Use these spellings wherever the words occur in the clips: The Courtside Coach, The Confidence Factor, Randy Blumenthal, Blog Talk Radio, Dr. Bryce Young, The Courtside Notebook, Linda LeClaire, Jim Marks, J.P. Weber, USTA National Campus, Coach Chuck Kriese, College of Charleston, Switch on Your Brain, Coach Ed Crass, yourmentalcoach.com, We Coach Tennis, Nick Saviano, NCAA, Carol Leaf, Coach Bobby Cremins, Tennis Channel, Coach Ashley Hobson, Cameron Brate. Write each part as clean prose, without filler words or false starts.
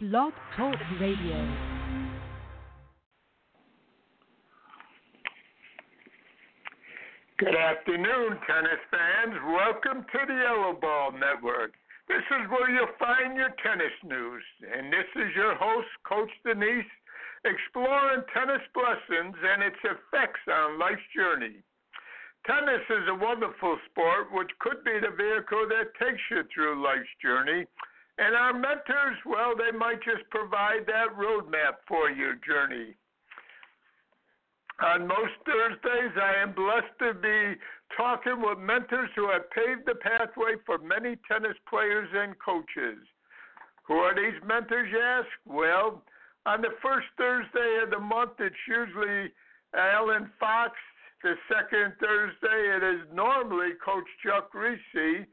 Blog Talk Radio. Good afternoon, tennis fans. Welcome to the Yellow Ball Network. This is where you'll find your tennis news, and this is your host, Coach Denise, exploring tennis blessings and its effects on life's journey. Tennis is a wonderful sport which could be the vehicle that takes you through life's journey. And our mentors, well, they might just provide that roadmap for your journey. On most Thursdays, I am blessed to be talking with mentors who have paved the pathway for many tennis players and coaches. Who are these mentors, you ask? Well, on the first Thursday of the month, it's usually Alan Fox. The second Thursday, it is normally Coach Chuck Kriese.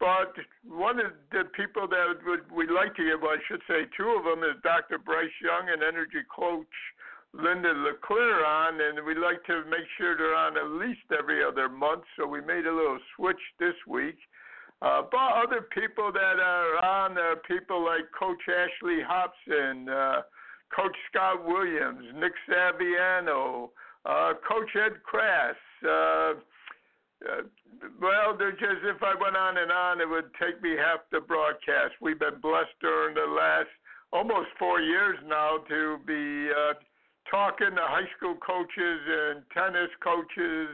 But one of the people that we'd like to give, I should say two of them, is Dr. Bryce Young and energy coach Linda LeClaire on, and we like to make sure they're on at least every other month, so we made a little switch this week. But other people that are on are people like Coach Ashley Hobson, Coach Scott Williams, Nick Saviano, Coach Ed Crass, well, they're just, if I went on and on, it would take me half the broadcast. We've been blessed during the last almost 4 years now to be talking to high school coaches and tennis coaches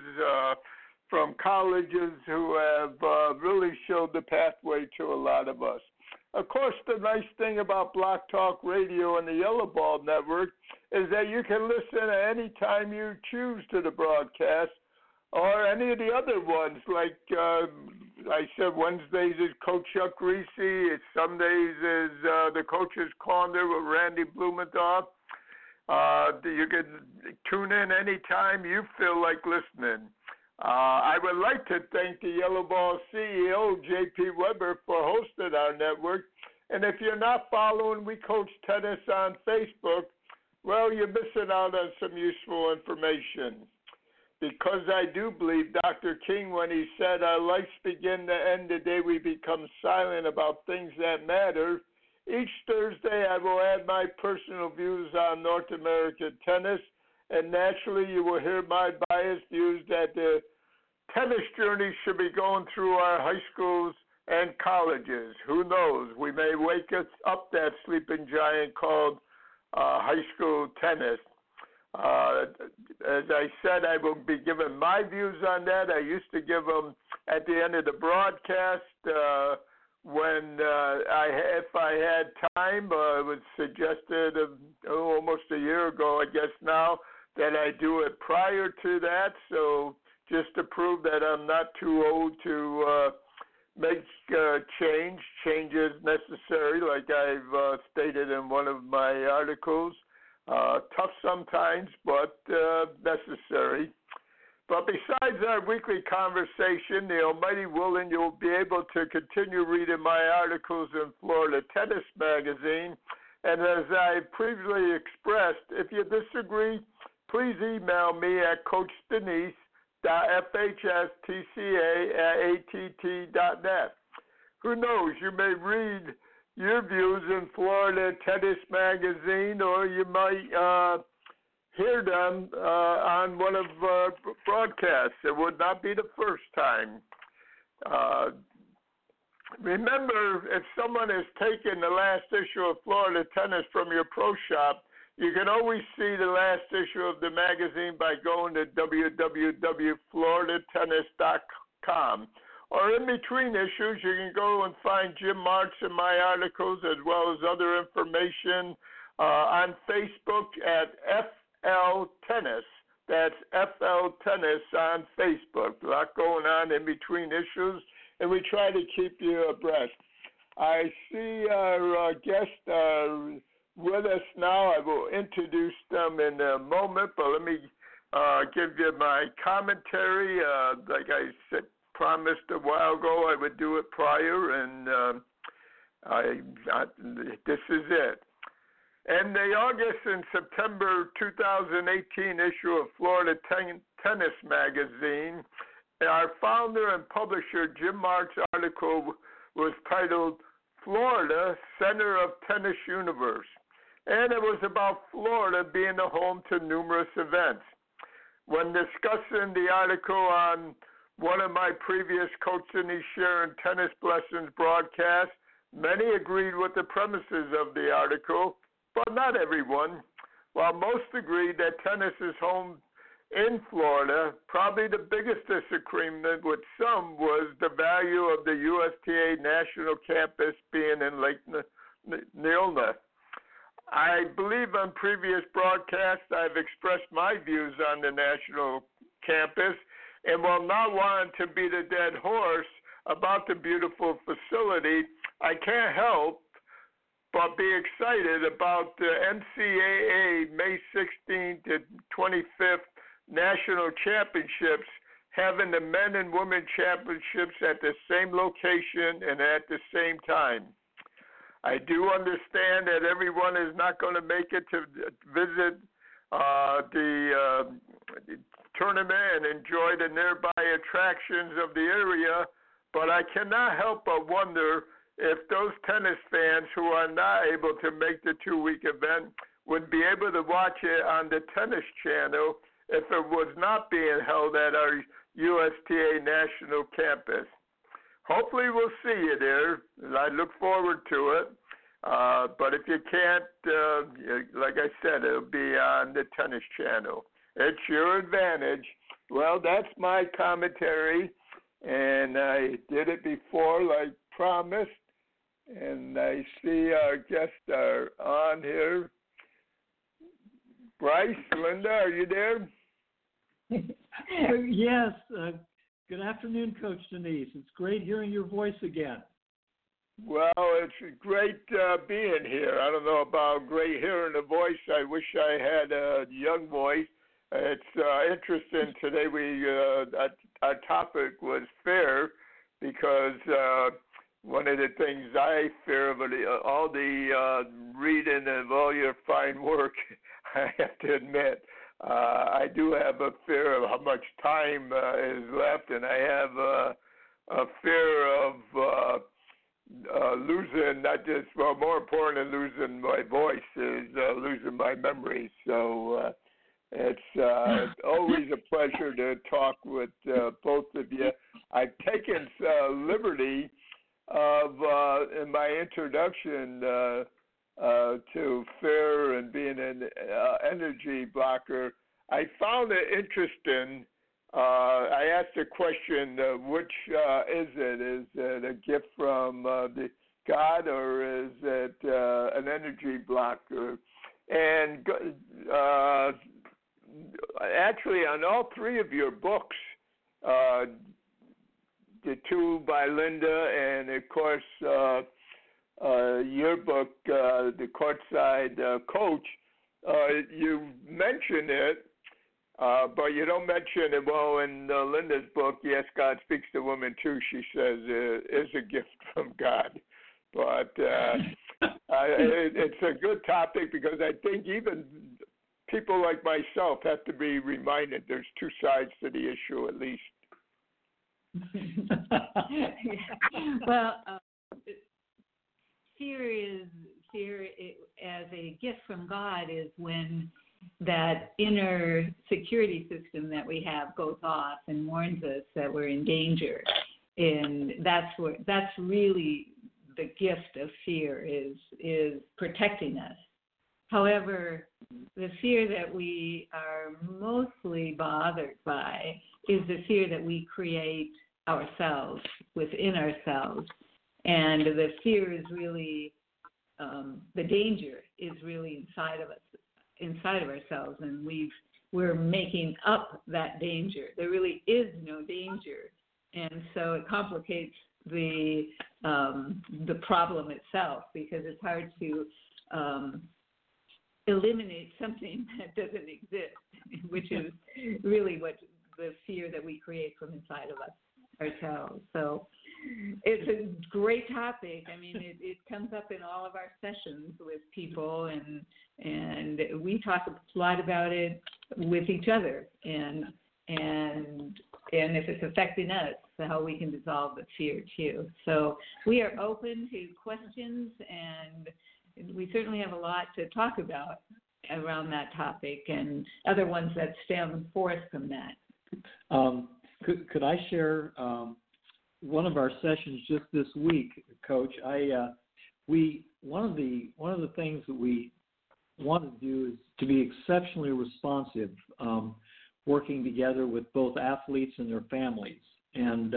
from colleges who have really showed the pathway to a lot of us. Of course, the nice thing about Blog Talk Radio and the Yellow Ball Network is that you can listen at any time you choose to the broadcast. Or any of the other ones, like I said, Wednesdays is Coach Chuck Kriese. It's some days is the Coach's Corner with Randy Blumenthal. You can tune in anytime you feel like listening. I would like to thank the Yellow Ball CEO, J.P. Weber, for hosting our network. And if you're not following We Coach Tennis on Facebook, well, you're missing out on some useful information. Because I do believe Dr. King when he said, our lives begin to end the day we become silent about things that matter. Each Thursday I will add my personal views on North American tennis, and naturally you will hear my biased views that the tennis journey should be going through our high schools and colleges. Who knows? We may wake up that sleeping giant called high school tennis. As I said, I will be giving my views on that. I used to give them at the end of the broadcast when if I had time. It was suggested almost a year ago, I guess now, that I do it prior to that. So just to prove that I'm not too old to make changes necessary, like I've stated in one of my articles. Tough sometimes, but necessary. But besides our weekly conversation, the almighty willing, you'll be able to continue reading my articles in Florida Tennis Magazine. And as I previously expressed, if you disagree, please email me at coachdenise.fhstca@att.net. Who knows, you may read your views in Florida Tennis Magazine, or you might hear them on one of our broadcasts. It would not be the first time. Remember, if someone has taken the last issue of Florida Tennis from your pro shop, you can always see the last issue of the magazine by going to www.floridatennis.com. Or in between issues, you can go and find Jim Marks and my articles, as well as other information on Facebook at FL Tennis. That's FL Tennis on Facebook. A lot going on in between issues, and we try to keep you abreast. I see our guests with us now. I will introduce them in a moment, but let me give you my commentary. Like I said, promised a while ago I would do it prior, and this is it. And the August and September 2018 issue of Florida Tennis Magazine, our founder and publisher Jim Marks' article was titled Florida Center of Tennis Universe, and it was about Florida being the home to numerous events. When discussing the article on one of my previous Coach Denise Sharon Tennis Blessings broadcasts, many agreed with the premises of the article, but not everyone. While most agreed that tennis is home in Florida, probably the biggest disagreement with some was the value of the USTA National Campus being in Lake Nona. I believe on previous broadcasts I've expressed my views on the national campus, and while not wanting to beat a dead horse about the beautiful facility, I can't help but be excited about the NCAA May 16th to 25th National Championships, having the men and women championships at the same location and at the same time. I do understand that everyone is not going to make it to visit the tournament and enjoy the nearby attractions of the area, but I cannot help but wonder if those tennis fans who are not able to make the 2-week event would be able to watch it on the Tennis Channel if it was not being held at our USTA National Campus. Hopefully we'll see you there, and I look forward to it. But if you can't, like I said, it'll be on the Tennis Channel. It's your advantage. Well, that's my commentary, and I did it before, like promised, and I see our guests are on here. Bryce, Linda, are you there? Yes. Good afternoon, Coach Denise. It's great hearing your voice again. Well, it's great being here. I don't know about great hearing a voice. I wish I had a young voice. It's interesting. Today our topic was fear, because one of the things I fear of all the reading of all your fine work, I have to admit, I do have a fear of how much time is left, and I have a fear of losing, not just, well, more important than losing my voice is losing my memory. So it's always a pleasure to talk with both of you. I've taken liberty of, in my introduction, to fear and being an energy blocker. I found it interesting. I asked the question, which is it? Is it a gift from the God, or is it an energy blocker? And actually, on all three of your books, the two by Linda and, of course, your book, The Courtside Coach, you mention it, but you don't mention it. Well, in Linda's book, Yes God Speaks to Women Too, she says is a gift from God. But it's a good topic, because I think even people like myself have to be reminded there's two sides to the issue, at least. Well, fear as a gift from God is when that inner security system that we have goes off and warns us that we're in danger, and that's really the gift of fear, is protecting us. However, the fear that we are mostly bothered by is the fear that we create ourselves, within ourselves. And the fear is really, the danger is really inside of us, inside of ourselves, and we're making up that danger. There really is no danger, and so it complicates the problem itself, because it's hard to eliminate something that doesn't exist, which is really what the fear that we create from inside of us ourselves. So it's a great topic. I mean, it comes up in all of our sessions with people, and we talk a lot about it with each other, and if it's affecting us, how we can dissolve the fear too. So we are open to questions, and we certainly have a lot to talk about around that topic and other ones that stem forth from that. Could I share one of our sessions just this week, Coach? One of the things that we want to do is to be exceptionally responsive, working together with both athletes and their families. And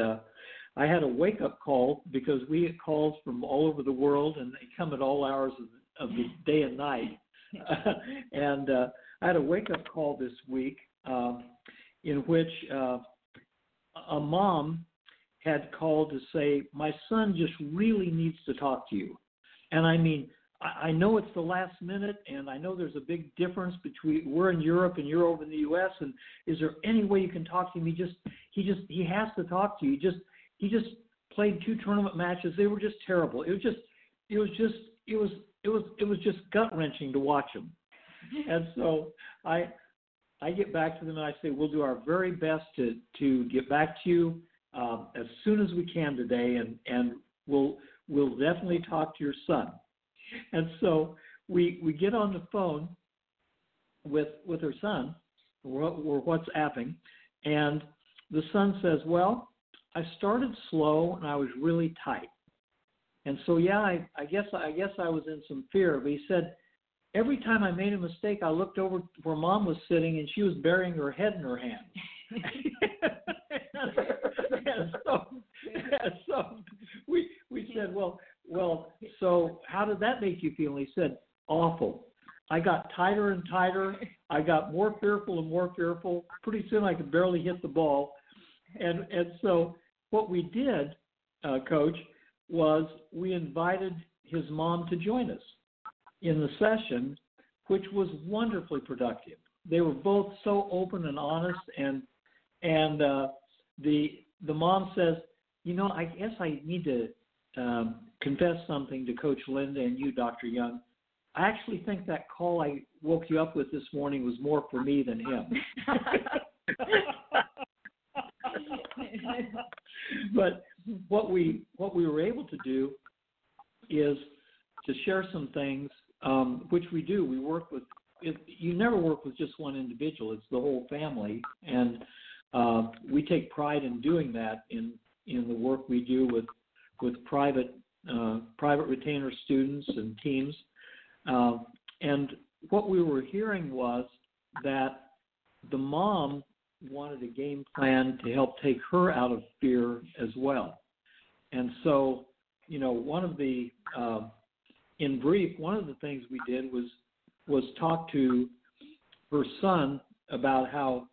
I had a wake-up call because we get calls from all over the world, and they come at all hours of the day and night. And I had a wake-up call this week in which a mom had called to say, my son just really needs to talk to you. And I mean, I know it's the last minute, and I know there's a big difference between we're in Europe and you're over in the U.S., and is there any way you can talk to him? He has to talk to you. He just played 2 tournament matches. They were just terrible. It was just gut-wrenching to watch him. And so I get back to them and I say, we'll do our very best to get back to you as soon as we can today, and we'll definitely talk to your son. And so we get on the phone with her son. We're WhatsApping, and the son says, well, I started slow and I was really tight. And so, yeah, I guess I was in some fear. But he said, every time I made a mistake, I looked over where Mom was sitting, and she was burying her head in her hands. and so we said, well, so how did that make you feel? And he said, awful. I got tighter and tighter. I got more fearful and more fearful. Pretty soon I could barely hit the ball. And so what we did, Coach, was we invited his mom to join us in the session, which was wonderfully productive. They were both so open and honest, and the mom says, you know, I guess I need to confess something to Coach Linda and you, Dr. Young. I actually think that call I woke you up with this morning was more for me than him. But what we were able to do is to share some things, which we do. We work with you never work with just one individual. It's the whole family, and we take pride in doing that in the work we do with private retainer students and teams. And what we were hearing was that the mom wanted a game plan to help take her out of fear as well. And so, you know, in brief, one of the things we did was talk to her son about how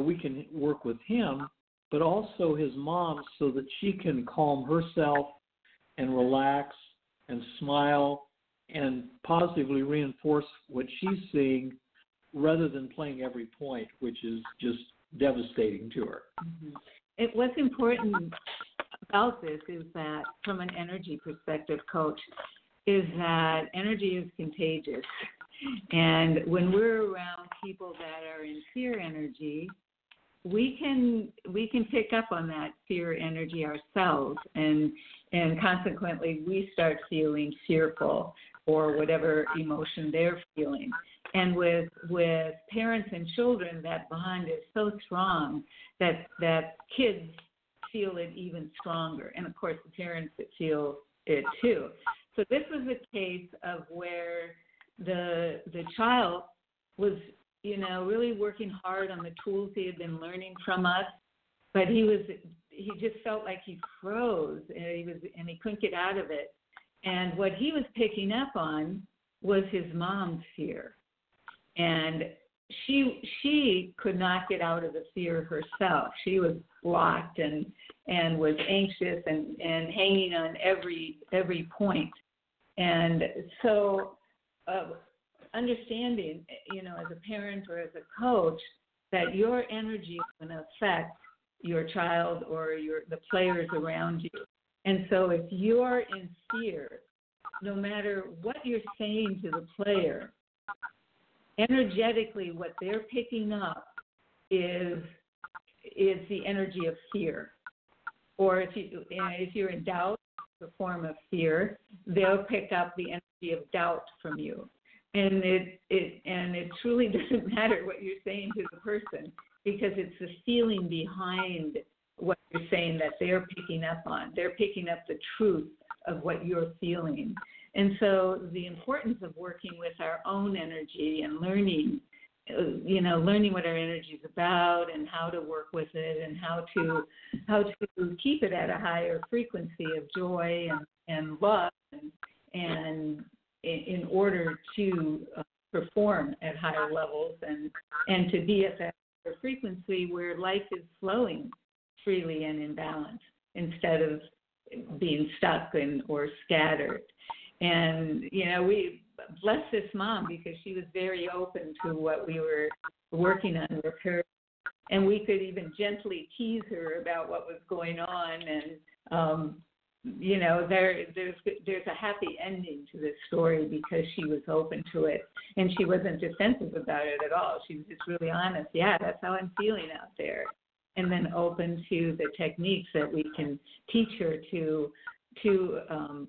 we can work with him, but also his mom, so that she can calm herself and relax and smile and positively reinforce what she's seeing, rather than playing every point, which is just devastating to her. Mm-hmm. What's important about this is that, from an energy perspective, Coach, is that energy is contagious. And when we're around people that are in fear energy, we can pick up on that fear energy ourselves, and consequently we start feeling fearful or whatever emotion they're feeling. And with parents and children, that bond is so strong that kids feel it even stronger. And, of course, the parents feel it too. So this was a case of where the child was, you know, really working hard on the tools he had been learning from us, but he just felt like he froze, and he couldn't get out of it. And what he was picking up on was his mom's fear. And she could not get out of the fear herself. She was blocked and was anxious and hanging on every point. And so understanding, you know, as a parent or as a coach, that your energy is going to affect your child or the players around you. And so if you're in fear, no matter what you're saying to the player, energetically, what they're picking up is the energy of fear. Or if you're in doubt, the form of fear, they'll pick up the energy of doubt from you. And it truly doesn't matter what you're saying to the person, because it's the feeling behind what you're saying that they're picking up on. They're picking up the truth of what you're feeling. And so the importance of working with our own energy and learning what our energy is about and how to work with it and how to keep it at a higher frequency of joy and love and in order to perform at higher levels and to be at that higher frequency where life is flowing freely and in balance instead of being stuck or scattered. And, we bless this mom because she was very open to what we were working on with her. And we could even gently tease her about what was going on and, there's a happy ending to this story because she was open to it and she wasn't defensive about it at all. She was just really honest. Yeah, that's how I'm feeling out there. And then open to the techniques that we can teach her to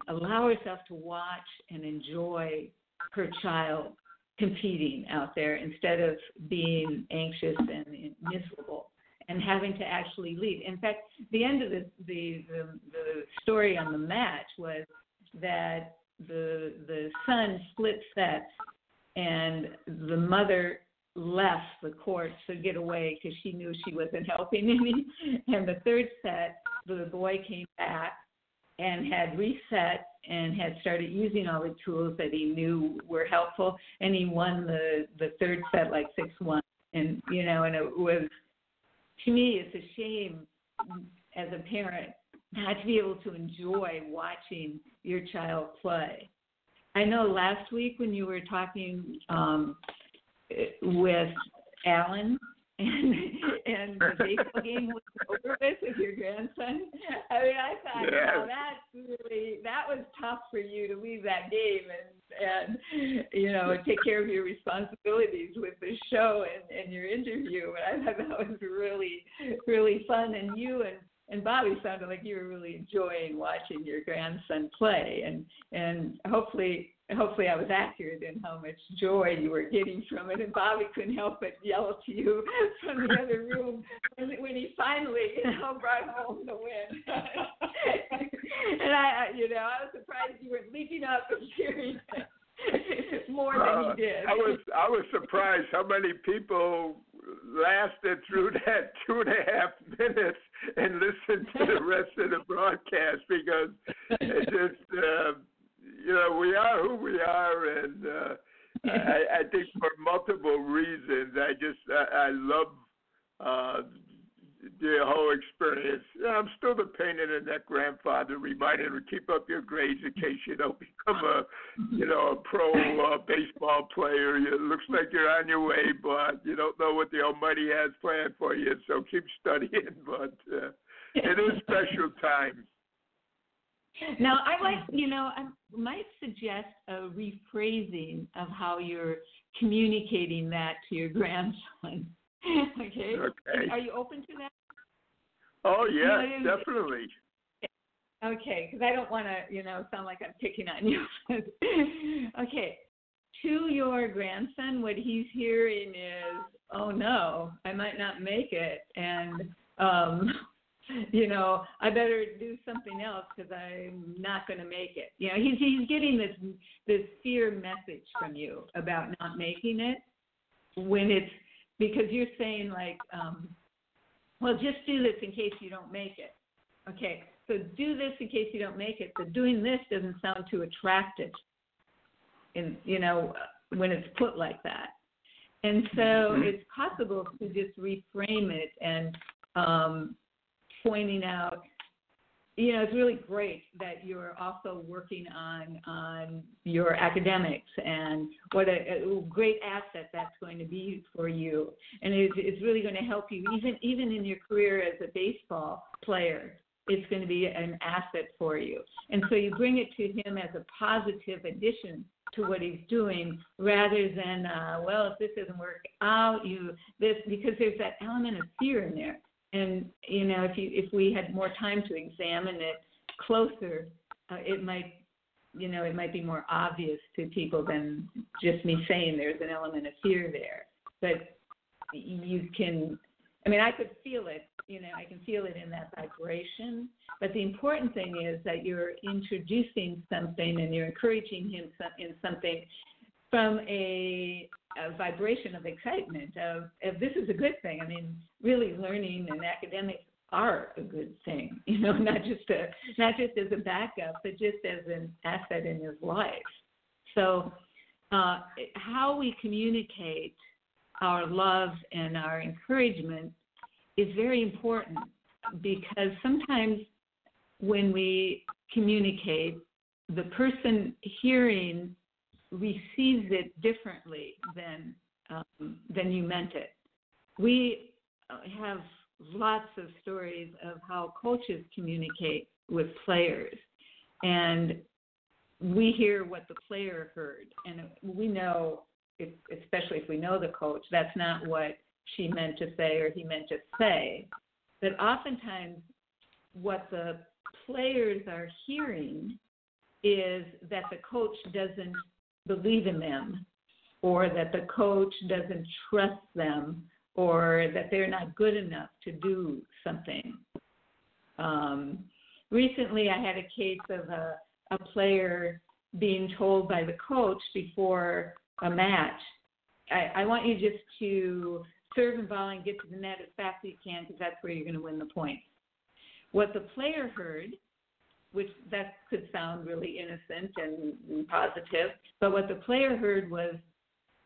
allow herself to watch and enjoy her child competing out there instead of being anxious and miserable and having to actually leave. In fact, the end of the story on the match was that the son split sets and the mother left the court to get away because she knew she wasn't helping any. And the third set, the boy came back and had reset and had started using all the tools that he knew were helpful, and he won the third set like 6-1. And, and it was, to me, it's a shame as a parent not to be able to enjoy watching your child play. I know last week when you were talking with Alan and the baseball game was over with your grandson. I mean, I thought, yes. Wow, that was tough for you to leave that game and take care of your responsibilities with the show and your interview. And I thought that was really, really fun. And you and Bobby sounded like you were really enjoying watching your grandson play. And hopefully I was accurate in how much joy you were getting from it. And Bobby couldn't help but yell to you from the other room when he finally, brought home the win. And I was surprised you weren't leaping up and cheering more than he did. I was surprised how many people lasted through that 2.5 minutes and listened to the rest of the broadcast, because it just, we are who we are, and I think for multiple reasons. I love the whole experience. I'm still the pain in the neck grandfather, reminding him to keep up your grades in case you don't become a pro baseball player. It looks like you're on your way, but you don't know what the Almighty has planned for you, so keep studying. But it is special times. Now, I might suggest a rephrasing of how you're communicating that to your grandson. Okay. Are you open to that? Oh, yeah, definitely. Okay, because I don't want to, sound like I'm picking on you. Okay. To your grandson, what he's hearing is, oh, no, I might not make it. And, I better do something else because I'm not going to make it. He's getting this fear message from you about not making it, when it's because you're saying like, just do this in case you don't make it. Okay, so do this in case you don't make it. So doing this doesn't sound too attractive, and when it's put like that. And so it's possible to just reframe it and. Pointing out, it's really great that you're also working on your academics, and what a great asset that's going to be for you. And it's really going to help you, even in your career as a baseball player, it's going to be an asset for you. And so you bring it to him as a positive addition to what he's doing, rather than, if this doesn't work out, because there's that element of fear in there. And, you know, if we had more time to examine it closer, it might be more obvious to people than just me saying there's an element of fear there. But you can, I mean, I could feel it, you know, I can feel it in that vibration. But the important thing is that you're introducing something and you're encouraging him in something from a vibration of excitement, of this is a good thing. I mean, really learning and academics are a good thing, you know, not just as a backup, but just as an asset in his life. So how we communicate our love and our encouragement is very important, because sometimes when we communicate, the person hearing receives it differently than you meant it. We have lots of stories of how coaches communicate with players, and we hear what the player heard, and we know, especially if we know the coach, that's not what she meant to say or he meant to say. But oftentimes what the players are hearing is that the coach doesn't believe in them, or that the coach doesn't trust them, or that they're not good enough to do something. Recently, I had a case of a player being told by the coach before a match, I want you just to serve and volley and get to the net as fast as you can, because that's where you're going to win the points. What the player heard, which that could sound really innocent and positive, but what the player heard was,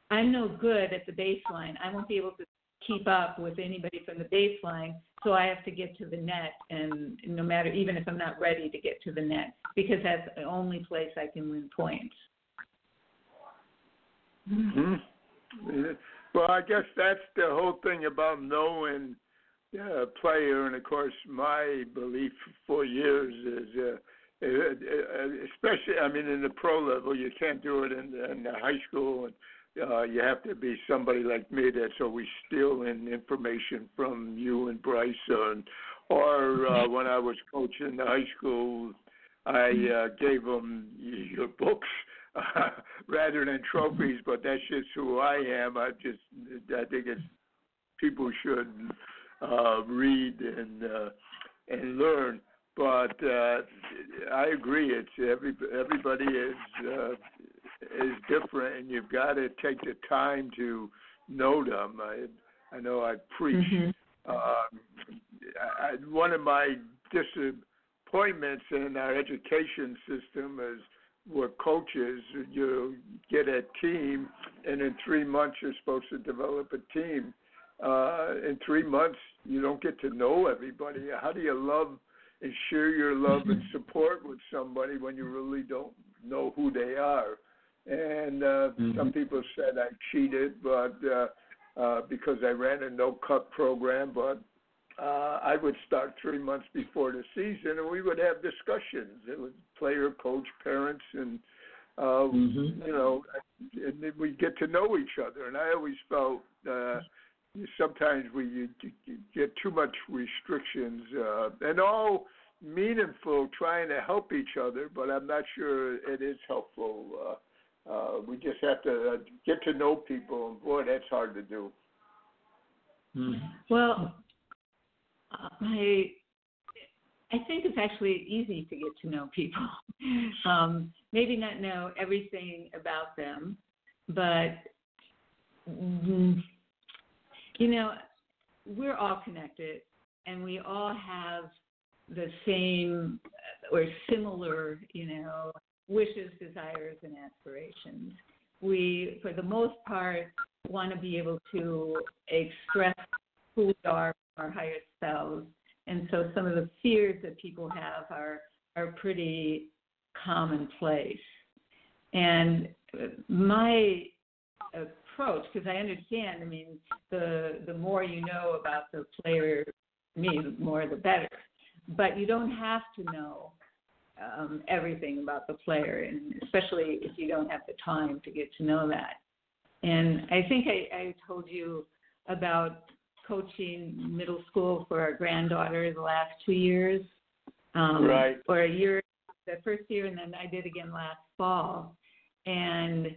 I'm no good at the baseline. I won't be able to keep up with anybody from the baseline, so I have to get to the net, and no matter, even if I'm not ready to get to the net, because that's the only place I can win points. Mm-hmm. Yeah. Well, I guess that's the whole thing about knowing a player, and of course, my belief for years is, especially, I mean, in the pro level, you can't do it in the high school, and you have to be somebody like me that's always stealing information from you and Bryce, or when I was coaching the high school, I gave them your books. Rather than trophies, but that's just who I am. I think it's people should read and learn. But I agree. It's everybody is different, and you've got to take the time to know them. I know I preach. Mm-hmm. One of my disappointments in our education system is, with coaches, you get a team, and in 3 months you're supposed to develop a team. In 3 months, you don't get to know everybody. How do you love and share your love and support with somebody when you really don't know who they are? And some people said I cheated, but because I ran a no-cut program, but I would start 3 months before the season, and we would have discussions. It was player, coach, parents, and, you know, and then we'd get to know each other. And I always felt sometimes you get too much restrictions and all meaningful trying to help each other, but I'm not sure it is helpful. We just have to get to know people, and, boy, that's hard to do. Mm-hmm. Well, I think it's actually easy to get to know people. Maybe not know everything about them, but, you know, we're all connected, and we all have the same or similar, you know, wishes, desires, and aspirations. We, for the most part, want to be able to express who we are, our higher selves, and so some of the fears that people have are pretty commonplace. And my approach, because I understand, I mean, the more you know about the player, the more the better. But you don't have to know everything about the player, and especially if you don't have the time to get to know that. And I think I told you about coaching middle school for our granddaughter the last 2 years, or a year, the first year, and then I did again last fall. And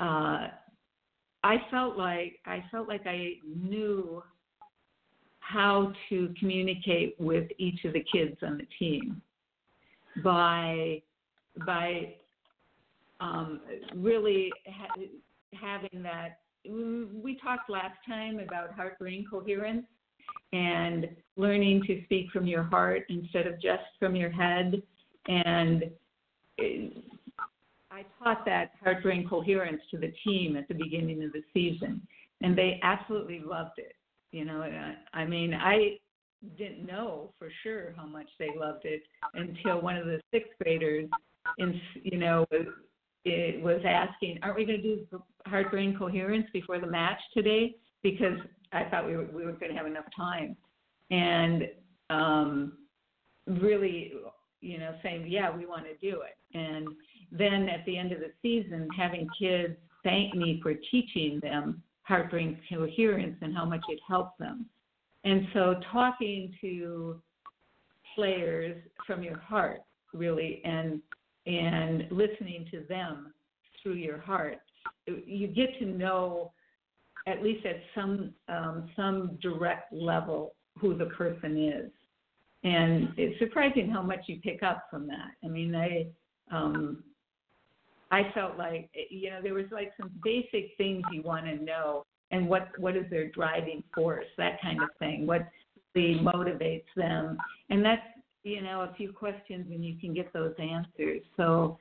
I felt like I knew how to communicate with each of the kids on the team by really having that. We talked last time about heart-brain coherence and learning to speak from your heart instead of just from your head. And I taught that heart-brain coherence to the team at the beginning of the season, and they absolutely loved it. You know, I mean, I didn't know for sure how much they loved it until one of the sixth graders, was asking, aren't we going to do heart-brain coherence before the match today? Because I thought we were going to have enough time. And really, you know, saying, yeah, we want to do it. And then at the end of the season, having kids thank me for teaching them heart-brain coherence and how much it helped them. And so talking to players from your heart, really, and listening to them through your heart, you get to know, at least at some direct level, who the person is. And it's surprising how much you pick up from that. I mean, I felt like, you know, there was like some basic things you want to know, and what is their driving force, that kind of thing, what really motivates them. And that's, you know, a few questions and you can get those answers. So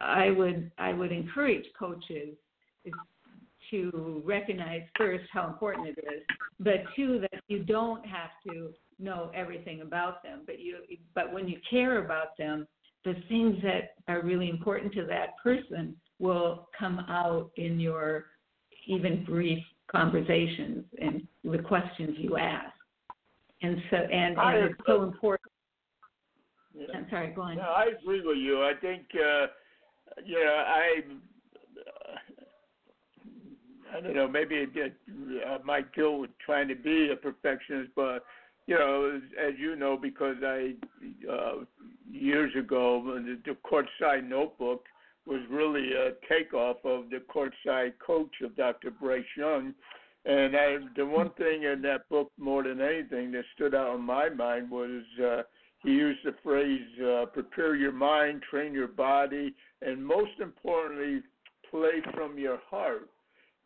I would encourage coaches to recognize first how important it is, but two, that you don't have to know everything about them, but when you care about them, the things that are really important to that person will come out in your even brief conversations and the questions you ask. And so, and it's so important. Yeah. I'm sorry, go on. No, I agree with you. I think, I don't know, maybe I might deal with trying to be a perfectionist, but, you know, as you know, because I, years ago, the Courtside Notebook was really a takeoff of The Courtside Coach of Dr. Bryce Young. And the one thing in that book, more than anything, that stood out in my mind was he used the phrase, prepare your mind, train your body, and most importantly, play from your heart.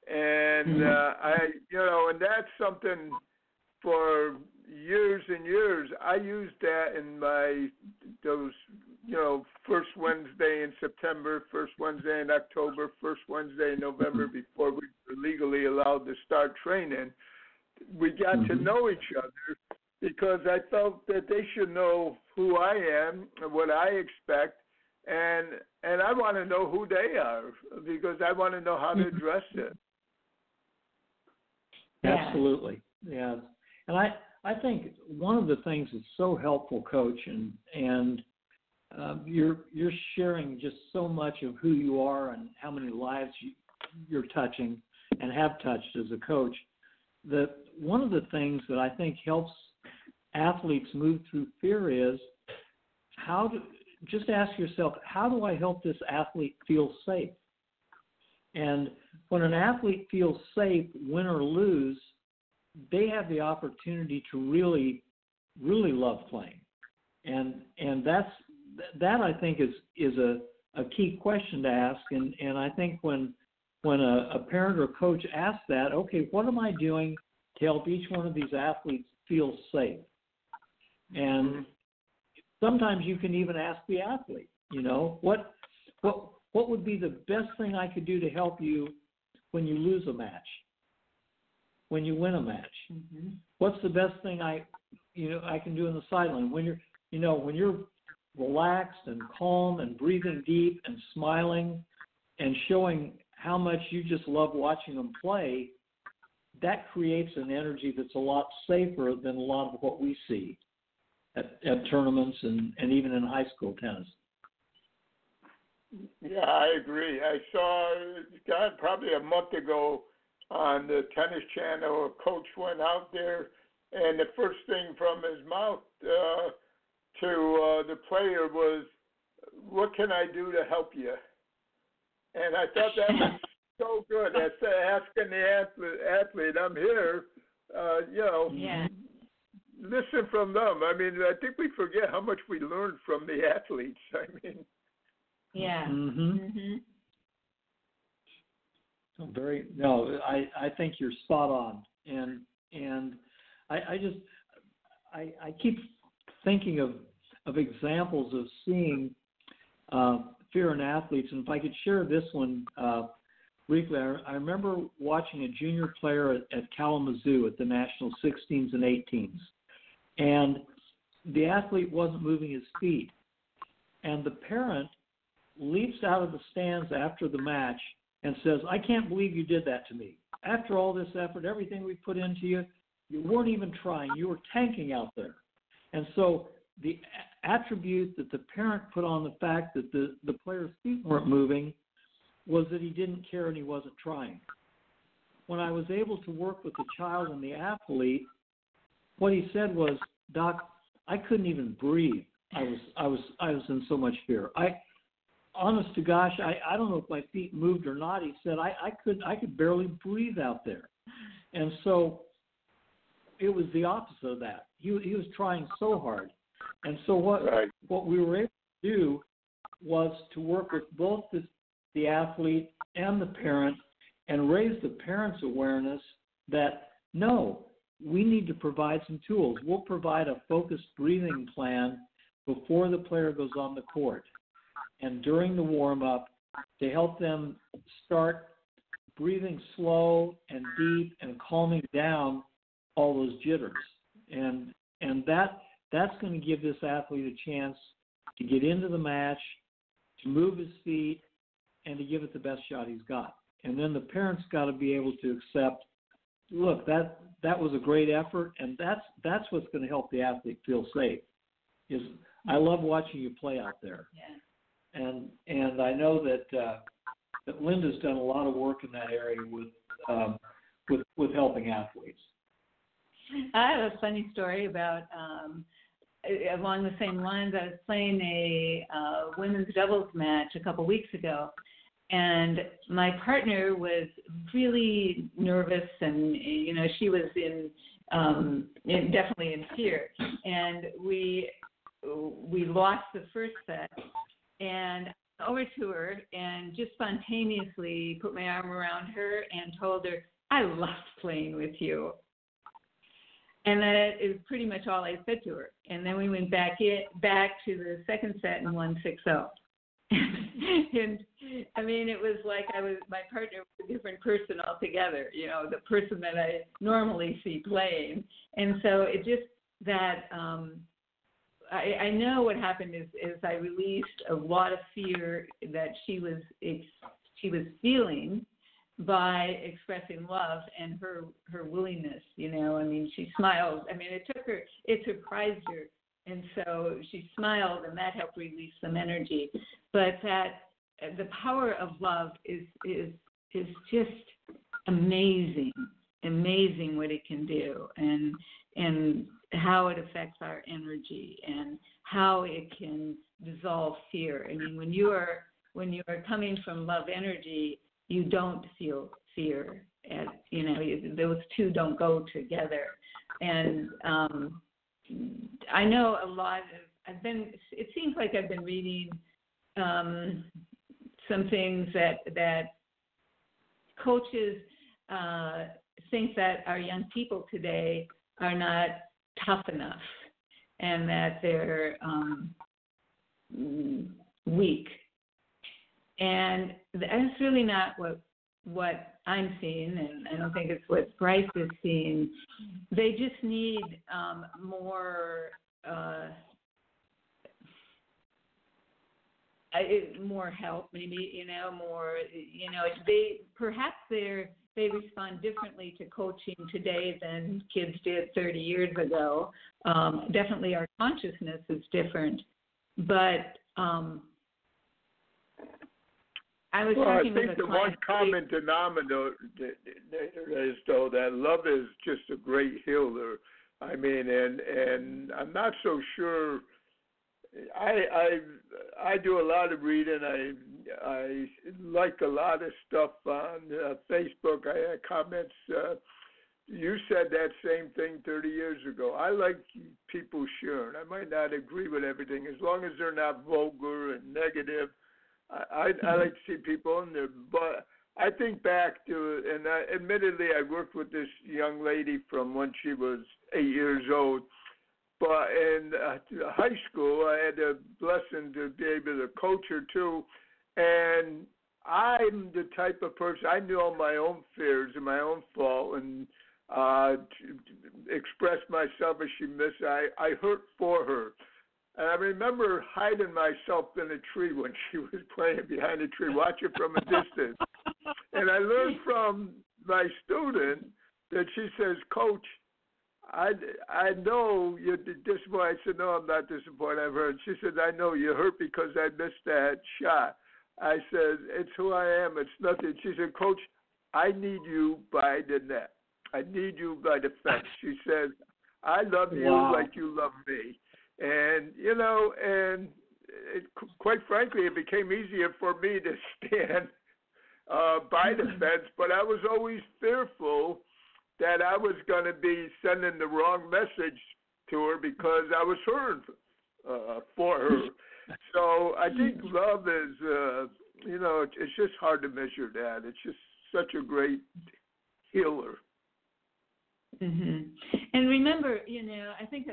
And, and that's something for years and years. I used that in first Wednesday in September, first Wednesday in October, first Wednesday in November before we were legally allowed to start training. We got to know each other because I felt that they should know who I am and what I expect, and I want to know who they are because I want to know how to address it. Absolutely, yeah. And I think one of the things that's so helpful, Coach, and you're sharing just so much of who you are and how many lives you're touching and have touched as a coach, that one of the things that I think helps athletes move through fear is just ask yourself, how do I help this athlete feel safe? And when an athlete feels safe, win or lose, they have the opportunity to really, really love playing. And that I think is a key question to ask. And I think when a parent or coach asks that, okay, what am I doing to help each one of these athletes feel safe? And sometimes you can even ask the athlete, you know, what would be the best thing I could do to help you when you lose a match? When you win a match, what's the best thing I can do in the sideline? When you're relaxed and calm and breathing deep and smiling and showing how much you just love watching them play, that creates an energy that's a lot safer than a lot of what we see at tournaments and even in high school tennis. Yeah, I agree. I saw, probably a month ago, on the Tennis Channel. A coach went out there, and the first thing from his mouth to the player was, "What can I do to help you?" And I thought that was so good. That's asking the athlete, I'm here, listen from them. I mean, I think we forget how much we learned from the athletes. I think you're spot on. And I keep thinking of examples of seeing fear in athletes. And if I could share this one briefly, I remember watching a junior player at Kalamazoo at the national 16s and 18s. And the athlete wasn't moving his feet. And the parent leaps out of the stands after the match and says, "I can't believe you did that to me. After all this effort, everything we put into you, you weren't even trying. You were tanking out there." And so the attribute that the parent put on the fact that the player's feet weren't moving was that he didn't care and he wasn't trying. When I was able to work with the child and the athlete, what he said was, "Doc, I couldn't even breathe. I was in so much fear. Honest to gosh, I don't know if my feet moved or not." He said, I could barely breathe out there. And so it was the opposite of that. He was trying so hard. And so what we were able to do was to work with both the athlete and the parent and raise the parent's awareness that, no, we need to provide some tools. We'll provide a focused breathing plan before the player goes on the court and during the warm-up to help them start breathing slow and deep and calming down all those jitters. And that's going to give this athlete a chance to get into the match, to move his feet, and to give it the best shot he's got. And then the parents got to be able to accept, look, that was a great effort, and that's what's going to help the athlete feel safe. Is I love watching you play out there. Yeah. And I know that Linda's done a lot of work in that area with helping athletes. I have a funny story about along the same lines. I was playing a women's doubles match a couple weeks ago, and my partner was really nervous, and she was definitely in fear, and we lost the first set. And I went over to her and just spontaneously put my arm around her and told her, "I loved playing with you." And that is pretty much all I said to her. And then we went back to the second set and won 6-0. And I mean, it was like my partner was a different person altogether, the person that I normally see playing. And so it just that. I know what happened is I released a lot of fear that she was feeling by expressing love and her willingness. I mean, she smiled. I mean, it surprised her, and so she smiled, and that helped release some energy. But that the power of love is just amazing what it can do, and how it affects our energy and how it can dissolve fear. I mean, when you are coming from love energy, you don't feel fear. Those two don't go together. And I know a lot. It seems like I've been reading some things that coaches think that our young people today are not tough enough, and that they're weak. And that's really not what I'm seeing, and I don't think it's what Bryce is seeing. They just need more help, maybe. They respond differently to coaching today than kids did 30 years ago. Definitely our consciousness is different. But I was talking with a client. One common denominator is, though, that love is just a great healer. I mean, and I'm not so sure. I do a lot of reading. I like a lot of stuff on Facebook. I had comments. You said that same thing 30 years ago. I like people sharing. I might not agree with everything. As long as they're not vulgar and negative, I like to see people in there. But I think back to, and admittedly, I worked with this young lady from when she was 8 years old. But in high school, I had the blessing to be able to coach her, too. And I'm the type of person, I knew all my own fears and my own fault and expressed myself as she missed. I hurt for her. And I remember hiding myself in a tree when she was playing behind a tree, watching from a distance. And I learned from my student that she says, Coach, I know you're disappointed. I said, no, I'm not disappointed. I've heard. She said, I know you're hurt because I missed that shot. I said, it's who I am. It's nothing. She said, Coach, I need you by the net. I need you by the fence. She says, I love you like you love me. And, you know, and it, quite frankly, it became easier for me to stand by the fence, but I was always fearful that I was going to be sending the wrong message to her because I was hurting for her. So I think love is, you know, it's just hard to measure that. It's just such a great healer. Mm-hmm. And remember, you know, I think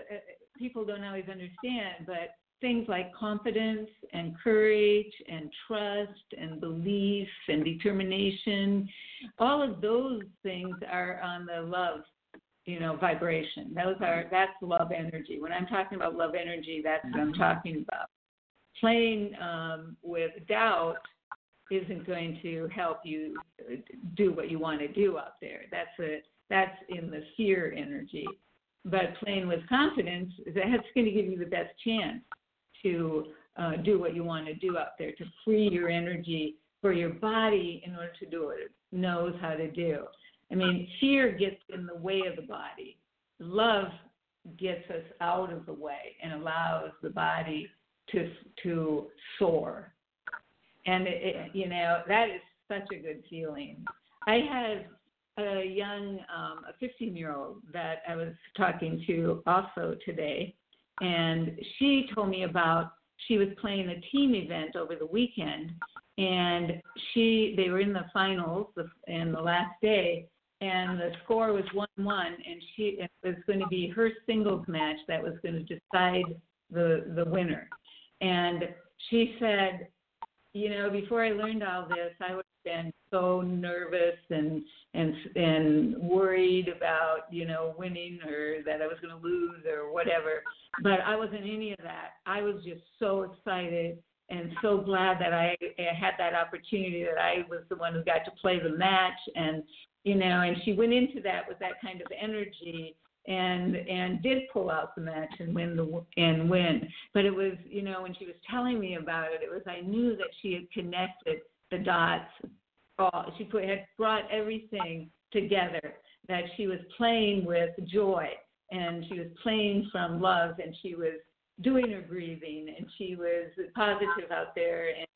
people don't always understand, but things like confidence and courage and trust and belief and determination, all of those things are on the love, you know, vibration. That's love energy. When I'm talking about love energy, that's what I'm talking about. Playing with doubt isn't going to help you do what you want to do out there. That's in the fear energy. But playing with confidence, that's going to give you the best chance to do what you want to do out there, to free your energy for your body in order to do what it knows how to do. I mean, fear gets in the way of the body. Love gets us out of the way and allows the body to soar. And, you know, that is such a good feeling. I had a young, a 15-year-old that I was talking to also today, and she told me about she was playing a team event over the weekend, and they were in the finals and the last day, and the score was 1-1, and it was going to be her singles match that was going to decide the winner. And she said, you know, before I learned all this, I would have been so nervous and worried about, you know, winning or that I was going to lose or whatever. But I wasn't any of that. I was just so excited and so glad that I had that opportunity, that I was the one who got to play the match. And, you know, and she went into that with that kind of energy and did pull out the match and win. But it was, you know, when she was telling me about it, it was, I knew that she had connected the dots. She had brought everything together, that she was playing with joy and she was playing from love and she was doing her breathing and she was positive out there and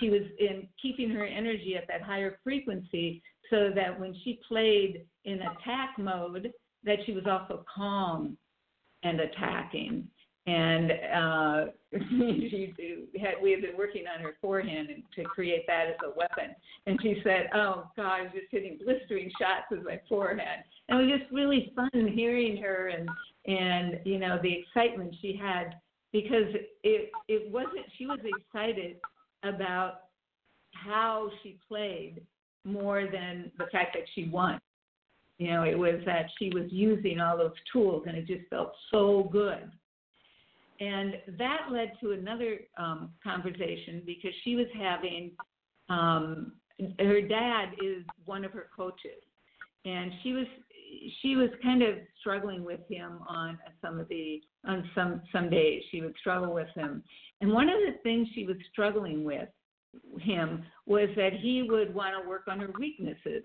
she was in keeping her energy at that higher frequency, so that when she played in attack mode, that she was also calm and attacking. And we had been working on her forehand and to create that as a weapon. And she said, oh, God, I was just hitting blistering shots with my forehand. And it was just really fun hearing her and you know, the excitement she had, because it wasn't, she was excited about how she played more than the fact that she won. You know, it was that she was using all those tools, and it just felt so good. And that led to another conversation, because she was having her dad is one of her coaches, and she was kind of struggling with him on some days she would struggle with him. And one of the things she was struggling with him was that he would want to work on her weaknesses.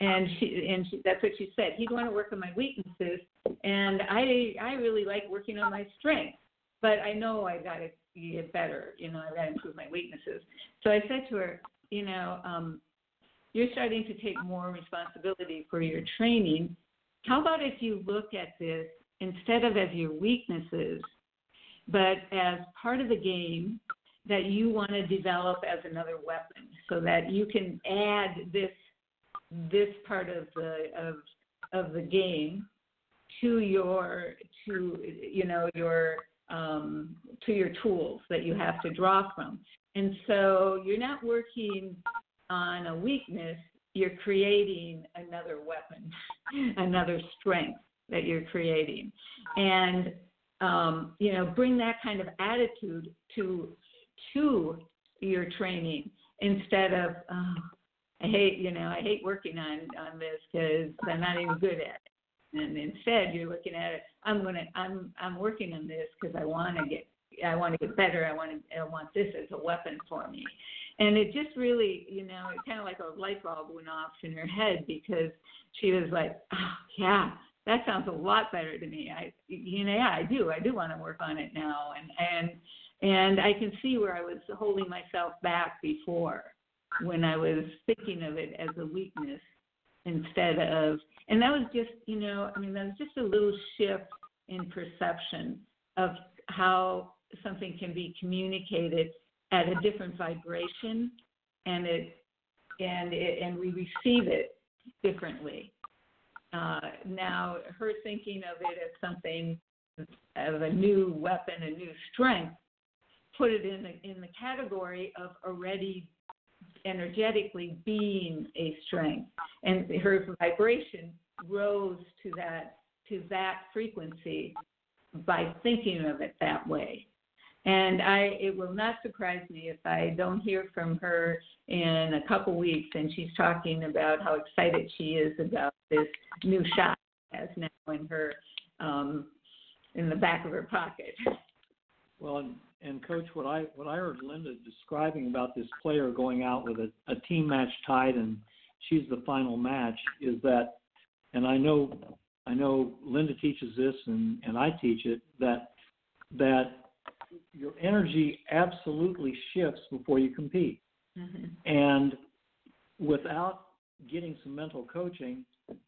And she, that's what she said. He'd want to work on my weaknesses, and I really like working on my strengths, but I know I've got to get better. You know, I've got to improve my weaknesses. So I said to her, you know, you're starting to take more responsibility for your training. How about if you look at this instead of as your weaknesses, but as part of the game that you want to develop as another weapon, so that you can add this part of the game to your tools that you have to draw from. And so you're not working on a weakness, you're creating another weapon, another strength that you're creating. And bring that kind of attitude to your training instead of I hate working on this because I'm not even good at it. And instead, you're looking at it. I'm working on this because I want to get better. I want this as a weapon for me. And it just really, it kind of like a light bulb went off in her head, because she was like, oh, yeah, that sounds a lot better to me. I do want to work on it now, and I can see where I was holding myself back before, when I was thinking of it as a weakness instead of, and that was just, that was just a little shift in perception of how something can be communicated at a different vibration, and we receive it differently. Now, her thinking of it as something of a new weapon, a new strength, put it in the category of already energetically being a strength, and her vibration rose to that frequency by thinking of it that way. And it will not surprise me if I don't hear from her in a couple weeks and she's talking about how excited she is about this new shot she has now in her in the back of her pocket. Well, and Coach, what I heard Linda describing about this player going out with a team match tied and she's the final match is that, and I know Linda teaches this and I teach it, that your energy absolutely shifts before you compete. Mm-hmm. And without getting some mental coaching,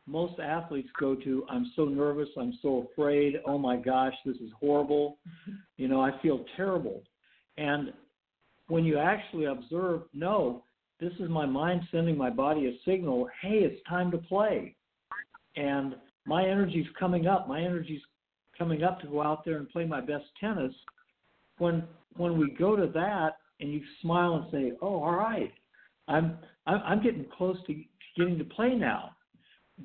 most athletes go to, I'm so nervous, I'm so afraid, oh my gosh, this is horrible, I feel terrible. And when you actually observe, no, this is my mind sending my body a signal, hey, it's time to play. And my energy's coming up to go out there and play my best tennis. When we go to that and you smile and say, oh, all right, I'm getting close to getting to play now,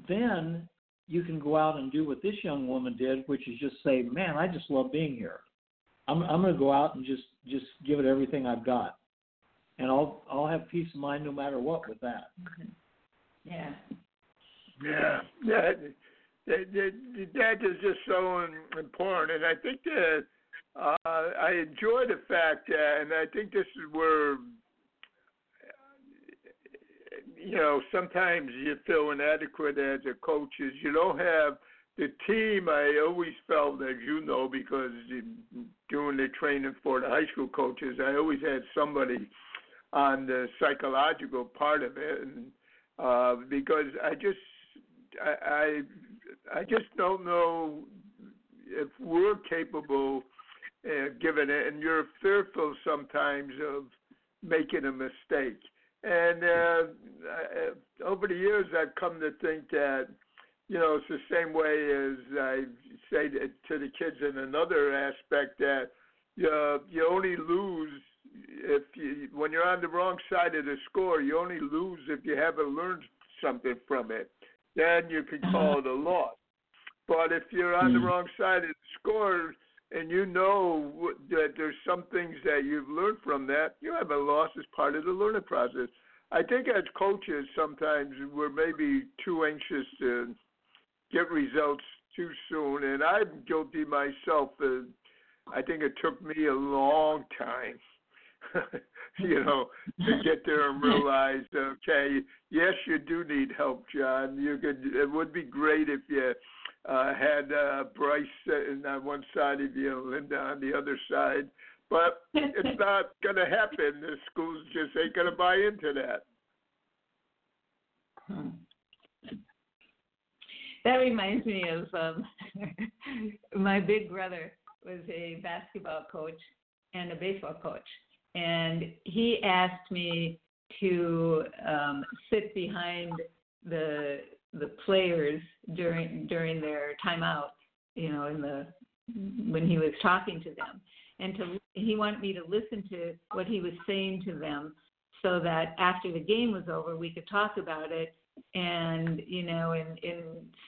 then you can go out and do what this young woman did, which is just say, man, I just love being here. I'm going to go out and just give it everything I've got. And I'll have peace of mind no matter what with that. Mm-hmm. Yeah. Yeah. That is just so important. And I think that I enjoy the fact that, and I think this is where, sometimes you feel inadequate as a coach is you don't have the team. I always felt, as you know, because doing the training for the high school coaches, I always had somebody on the psychological part of it, and because I just don't know if we're capable of giving it, and you're fearful sometimes of making a mistake. And over the years, I've come to think that, it's the same way as I say to the kids in another aspect that you only lose when you're on the wrong side of the score, you only lose if you haven't learned something from it. Then you can call it a loss. But if you're on the wrong side of the score and that there's some things that you've learned from that, you haven't lost as part of the learning process. I think as coaches sometimes we're maybe too anxious to get results too soon, and I'm guilty myself. I think it took me a long time you know, to get there and realize, okay, yes, you do need help, John. You could. It would be great if you had Bryce sitting on one side of you and Linda on the other side, but it's not going to happen. The schools just ain't going to buy into that. Hmm. That reminds me of my big brother was a basketball coach and a baseball coach, and he asked me to sit behind the players during their timeout, you know, when he was talking to them, and he wanted me to listen to what he was saying to them, so that after the game was over, we could talk about it. And, you know, and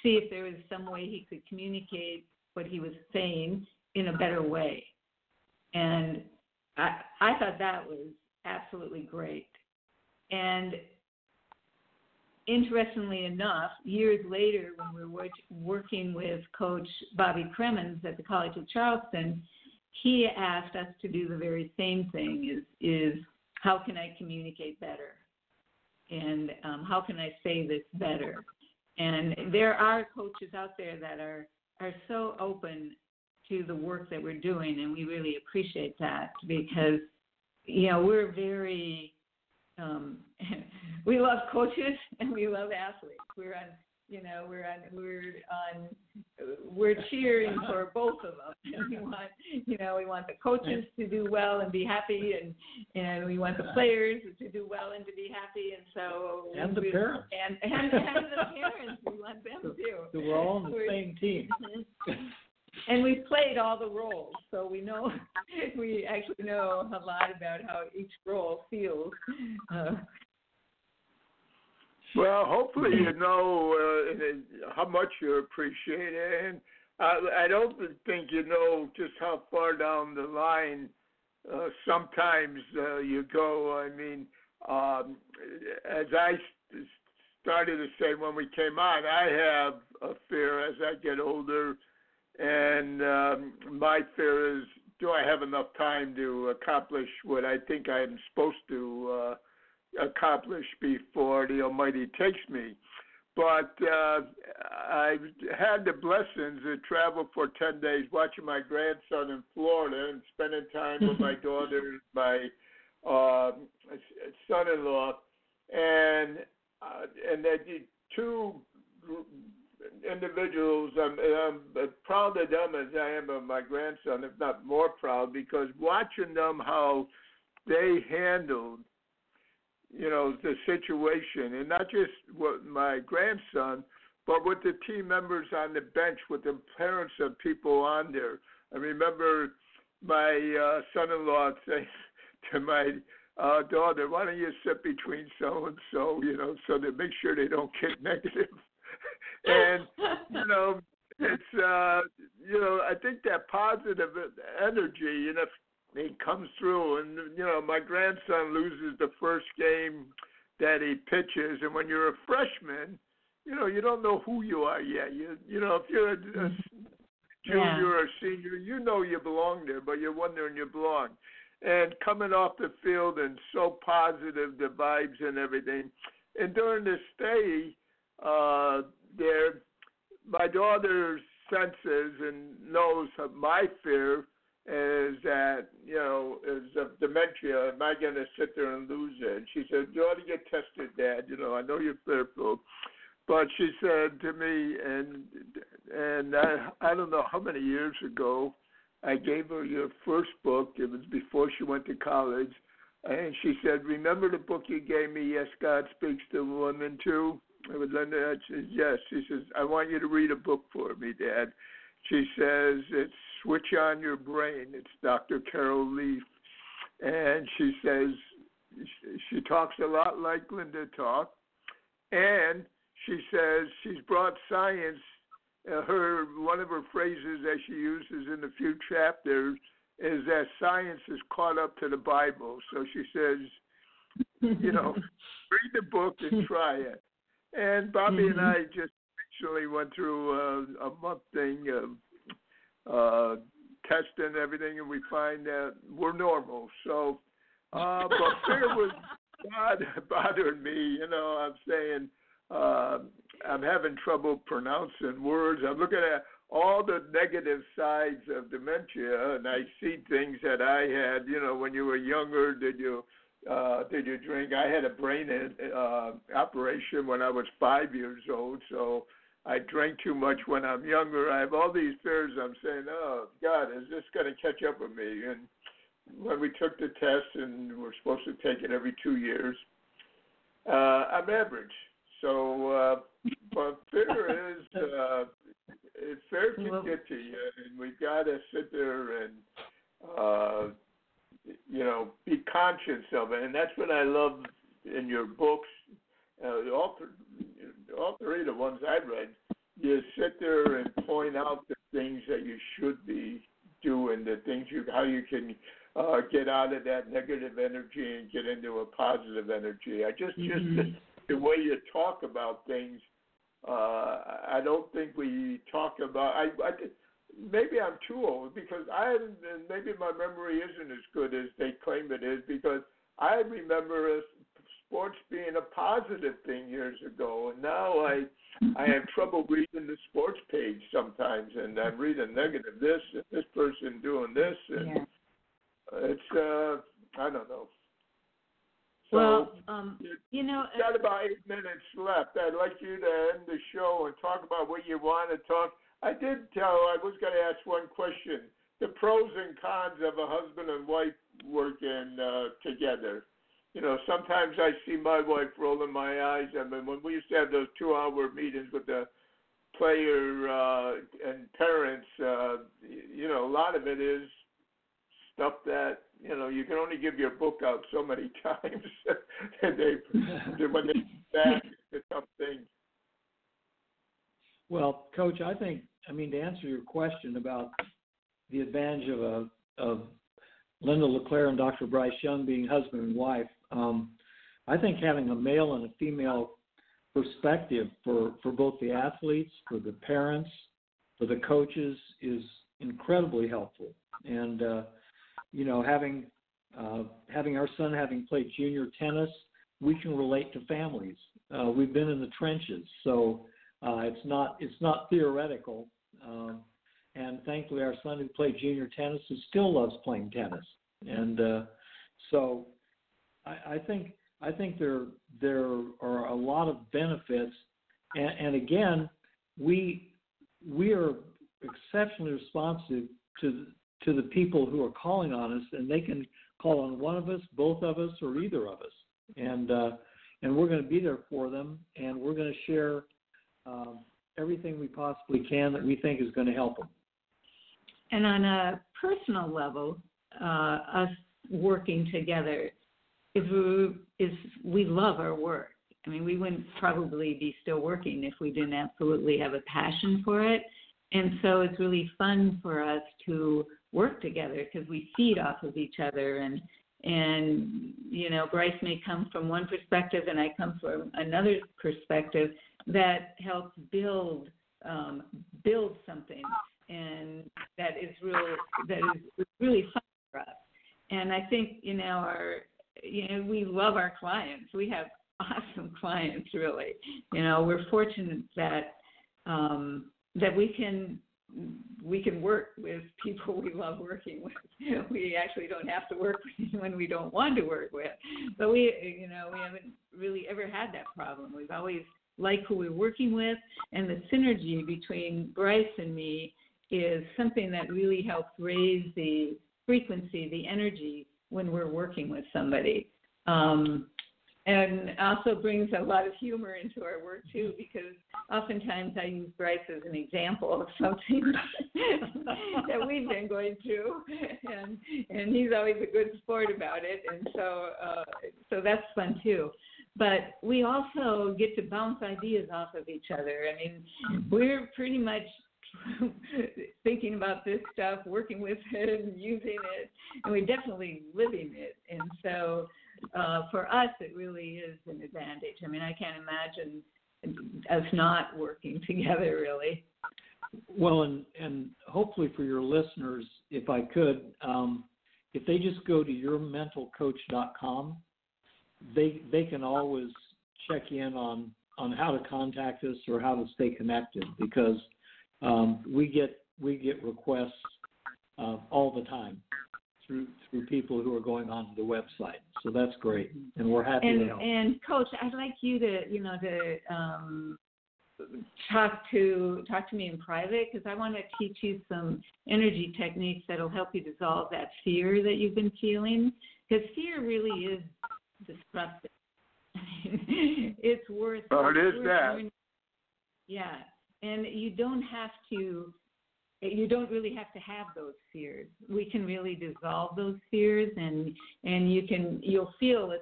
see if there was some way he could communicate what he was saying in a better way. And I thought that was absolutely great. And interestingly enough, years later, when we were working with Coach Bobby Cremins at the College of Charleston, he asked us to do the very same thing, is how can I communicate better? And how can I say this better? And there are coaches out there that are so open to the work that we're doing, and we really appreciate that, because, you know, we're very we love coaches and we love athletes. We're cheering for both of them. We want the coaches to do well and be happy, and we want the players to do well and to be happy, and so the parents and the parents, we want them too. So we're all on the same team. And we've played all the roles, so we actually know a lot about how each role feels. Well, hopefully you know how much you appreciate it, and I don't think you know just how far down the line sometimes you go. I mean, as I started to say when we came on, I have a fear as I get older, and my fear is, do I have enough time to accomplish what I think I'm supposed to accomplish before the Almighty takes me? But I've had the blessings to travel for 10 days watching my grandson in Florida and spending time with my daughter, my son-in-law, and that two individuals, I'm proud of them as I am of my grandson, if not more proud, because watching them how they handled, you know, the situation, and not just with my grandson, but with the team members on the bench, with the parents of people on there. I remember my son-in-law saying to my daughter, why don't you sit between so-and-so, you know, so to make sure they don't get negative. And, you know, it's, you know, I think that positive energy, you know, it comes through. And, you know, my grandson loses the first game that he pitches. And when you're a freshman, you know, you don't know who you are yet. You know, if you're a junior or a senior, you know you belong there, but you're wondering you belong. And coming off the field and so positive, the vibes and everything. And during the stay there, my daughter senses and knows of my fear is that, you know, is of dementia. Am I going to sit there and lose it? And she said, you ought to get tested, Dad. You know, I know you're fearful. But she said to me, and I don't know how many years ago, I gave her your first book. It was before she went to college. And she said, remember the book you gave me, Yes God Speaks to Women Too? I was Linda. I said, yes. She says, I want you to read a book for me, Dad. She says, it's Switch on Your Brain. It's Dr. Carol Leaf. And she says, she talks a lot like Linda talked. And she says she's brought science. One of her phrases that she uses in a few chapters is that science is caught up to the Bible. So she says, you know, read the book and try it. And Bobby and I just actually went through a month thing of testing everything, and we find that we're normal. So But fear was bothering me. You know, I'm saying I'm having trouble pronouncing words. I'm looking at all the negative sides of dementia, and I see things that I had. You know, when you were younger, did you drink? I had a brain operation when I was 5 years old, so I drank too much when I'm younger. I have all these fears. I'm saying, oh, God, is this going to catch up with me? And when we took the test, and we're supposed to take it every 2 years, I'm average. So, but fear is, fear can get to you, and we've got to sit there and, you know, be conscious of it. And that's what I love in your books. All three of the ones I've read, you sit there and point out the things that you should be doing, the things how you can get out of that negative energy and get into a positive energy. I just the way you talk about things, I don't think we talk about. Maybe I'm too old, because maybe my memory isn't as good as they claim it is, because I remember sports being a positive thing years ago, and now I have trouble reading the sports page sometimes, and I'm reading negative this and this person doing this, and it's I don't know. So, well, you know, you've got about 8 minutes left. I'd like you to end the show and talk about what you want to talk. I did tell I was going to ask one question: the pros and cons of a husband and wife working together. You know, sometimes I see my wife rolling my eyes. I mean, when we used to have those 2-hour meetings with the player and parents, you know, a lot of it is stuff that, you know, you can only give your book out so many times. And when they get back, it's a tough thing. Well, Coach, I think, I mean, to answer your question about the advantage of Linda LeClaire and Dr. Bryce Young being husband and wife, I think having a male and a female perspective for both the athletes, for the parents, for the coaches is incredibly helpful. And, you know, having our son having played junior tennis, we can relate to families. We've been in the trenches, so it's not theoretical. And thankfully, our son who played junior tennis still loves playing tennis, and so I think there are a lot of benefits. And again, we are exceptionally responsive to the people who are calling on us, and they can call on one of us, both of us, or either of us, and we're going to be there for them, and we're going to share everything we possibly can that we think is going to help them. And on a personal level, us working together is we love our work. I mean, we wouldn't probably be still working if we didn't absolutely have a passion for it. And so it's really fun for us to work together because we feed off of each other. And you know, Bryce may come from one perspective and I come from another perspective that helps build something, and that is really fun for us. And I think, you know, we love our clients. We have awesome clients, really. You know, we're fortunate that that we can work with people we love working with. We actually don't have to work with anyone we don't want to work with. But we haven't really ever had that problem. We've always like who we're working with, and the synergy between Bryce and me is something that really helps raise the frequency, the energy when we're working with somebody. And also brings a lot of humor into our work too, because oftentimes I use Bryce as an example of something that we've been going through, and he's always a good sport about it, and so that's fun too. But we also get to bounce ideas off of each other. I mean, we're pretty much thinking about this stuff, working with it, and using it, and we're definitely living it. And so for us, it really is an advantage. I mean, I can't imagine us not working together, really. Well, and hopefully for your listeners, if I could, if they just go to yourmentalcoach.com, they can always check in on how to contact us or how to stay connected, because we get requests all the time through people who are going on the website. So that's great, and we're happy to help. And Coach, I'd like you to talk to me in private, because I want to teach you some energy techniques that'll help you dissolve that fear that you've been feeling, because fear really is destructive. It's worth it. Oh, it is that. Yeah, and you don't really have to have those fears. We can really dissolve those fears, and you'll feel a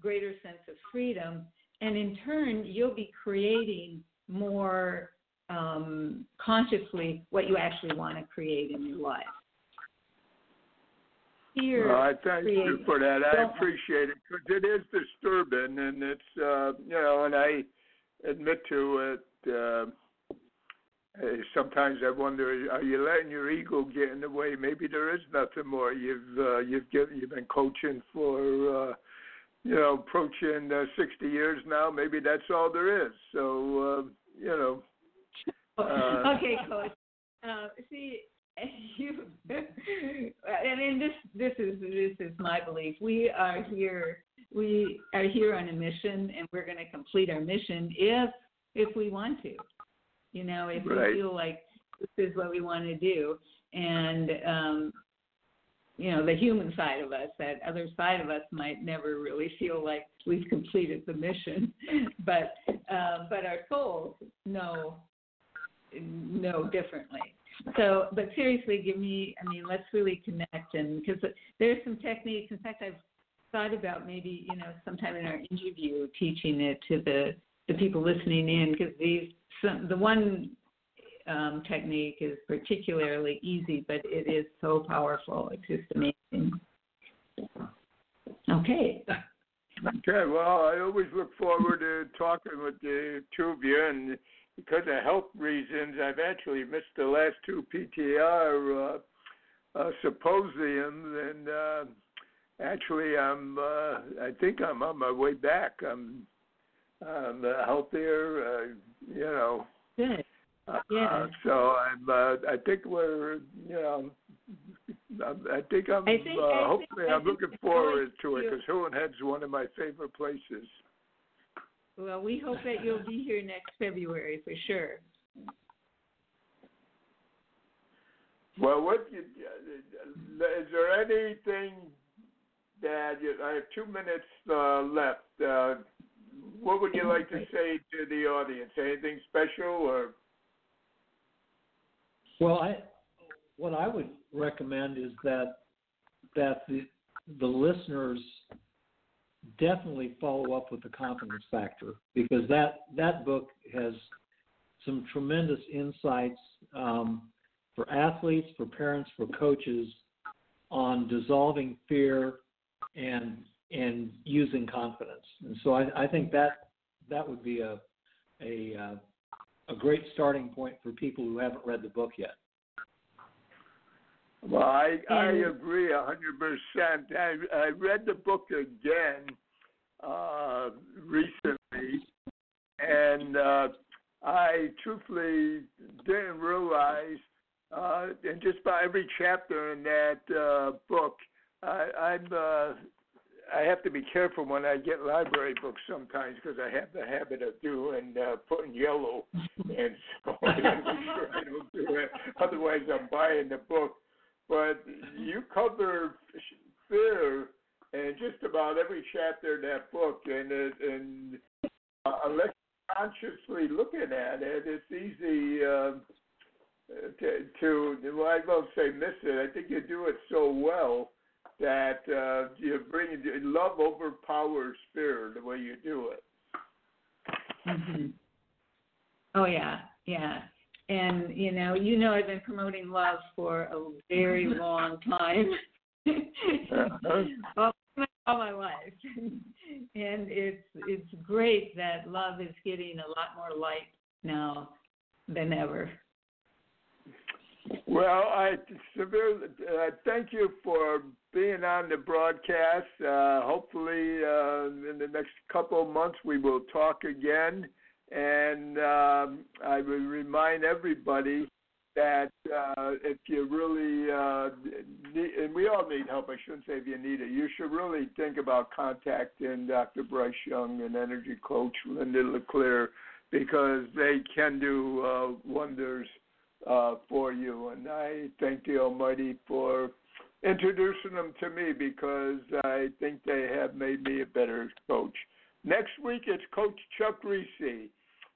greater sense of freedom, and in turn you'll be creating more consciously what you actually want to create in your life. Well, I thank you for that. I appreciate it, because it is disturbing, and it's and I admit to it. Sometimes I wonder, are you letting your ego get in the way? Maybe there is nothing more. You've been coaching for approaching 60 years now. Maybe that's all there is. So Okay, Coach. See. I mean, this is my belief. We are here on a mission, and we're going to complete our mission if we want to. If we feel like this is what we want to do, and the human side of us, that other side of us, might never really feel like we've completed the mission, but our souls know differently. So, but seriously, let's really connect, and because there's some techniques. In fact, I've thought about maybe, sometime in our interview, teaching it to the people listening in, because the one technique is particularly easy, but it is so powerful. It's just amazing. Okay. Okay. Well, I always look forward to talking with the two of you, and because of health reasons, I've actually missed the last two PTR symposiums, and actually I think I'm on my way back. I'm healthier, Good. Yeah. So I think we're, I'm looking forward to it, because Hohenhead's one of my favorite places. Well, we hope that you'll be here next February for sure. Well, is there anything that I have 2 minutes left? What would you like to say to the audience? Anything special, or? Well, what I would recommend is that the listeners definitely follow up with The Confidence Factor, because that book has some tremendous insights for athletes, for parents, for coaches, on dissolving fear and using confidence. And so I think that would be a great starting point for people who haven't read the book yet. Well, I agree 100%. I read the book again recently, and I truthfully didn't realize, and just by every chapter in that book, I have to be careful when I get library books sometimes, because I have the habit of doing putting yellow, and so I don't do it. Otherwise, I'm buying the book. But you cover fear in just about every chapter in that book, and unless you're consciously looking at it, it's easy to I won't say miss it. I think you do it so well that love overpowers fear the way you do it. Mm-hmm. Oh, yeah, yeah. And, I've been promoting love for a very long time, all my life. And it's great that love is getting a lot more light now than ever. Well, I thank you for being on the broadcast. Hopefully, in the next couple of months, we will talk again. And I would remind everybody that if you really need, and we all need help, I shouldn't say if you need it, you should really think about contacting Dr. Bryce Young and energy coach Linda LeClaire, because they can do wonders for you. And I thank the Almighty for introducing them to me, because I think they have made me a better coach. Next week, it's Coach Chuck Kriese.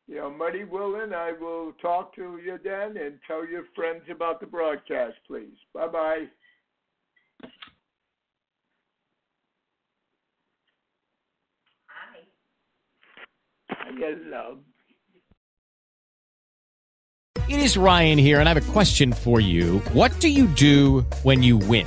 The Almighty willing, I will talk to you then, and tell your friends about the broadcast, please. Bye-bye. Hi. I get love. It is Ryan here, and I have a question for you. What do you do when you win?